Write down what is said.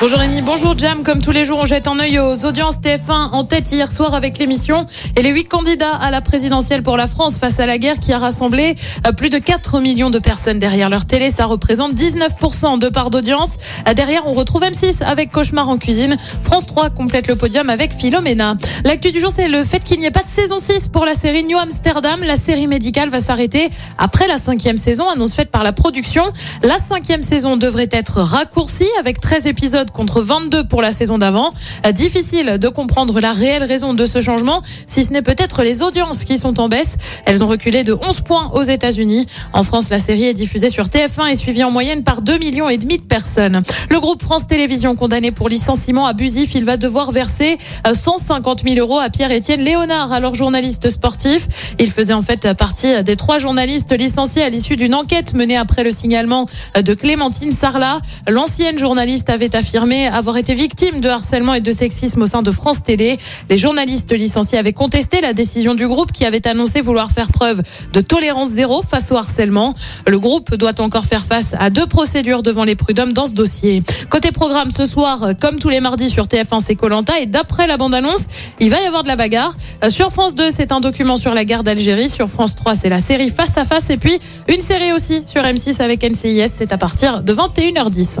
Bonjour Rémi, bonjour Jam. Comme tous les jours, on jette un œil aux audiences. TF1 en tête hier soir avec l'émission et les 8 candidats à la présidentielle pour la France face à la guerre qui a rassemblé plus de 4 millions de personnes derrière leur télé. Ça représente 19% de part d'audience. Derrière, on retrouve M6 avec Cauchemar en cuisine. France 3 complète le podium avec Philomena. L'actu du jour, c'est le fait qu'il n'y ait pas de saison 6 pour la série New Amsterdam. La série médicale va s'arrêter après la 5e saison, annonce faite par la production. La 5e saison devrait être raccourcie avec 13 épisodes contre 22 pour la saison d'avant. Difficile de comprendre la réelle raison de ce changement, si ce n'est peut-être les audiences qui sont en baisse. Elles ont reculé de 11 points aux États-Unis. En France, la série est diffusée sur TF1 et suivie en moyenne par 2,5 millions de personnes. Le groupe France Télévisions, condamné pour licenciement abusif, il va devoir verser 150 000 € à Pierre-Etienne Léonard, alors journaliste sportif. Il faisait en fait partie des 3 journalistes licenciés à l'issue d'une enquête menée après le signalement de Clémentine Sarlat. L'ancienne journaliste avait affirmé avoir été victime de harcèlement et de sexisme au sein de France Télé. Les journalistes licenciés avaient contesté la décision du groupe qui avait annoncé vouloir faire preuve de tolérance zéro face au harcèlement. Le groupe doit encore faire face à 2 procédures devant les prud'hommes dans ce dossier. Côté programme, ce soir, comme tous les mardis sur TF1, c'est Koh Lanta et d'après la bande-annonce, il va y avoir de la bagarre. Sur France 2, c'est un document sur la guerre d'Algérie. Sur France 3, c'est la série Face à Face et puis une série aussi sur M6 avec NCIS. C'est à partir de 21h10.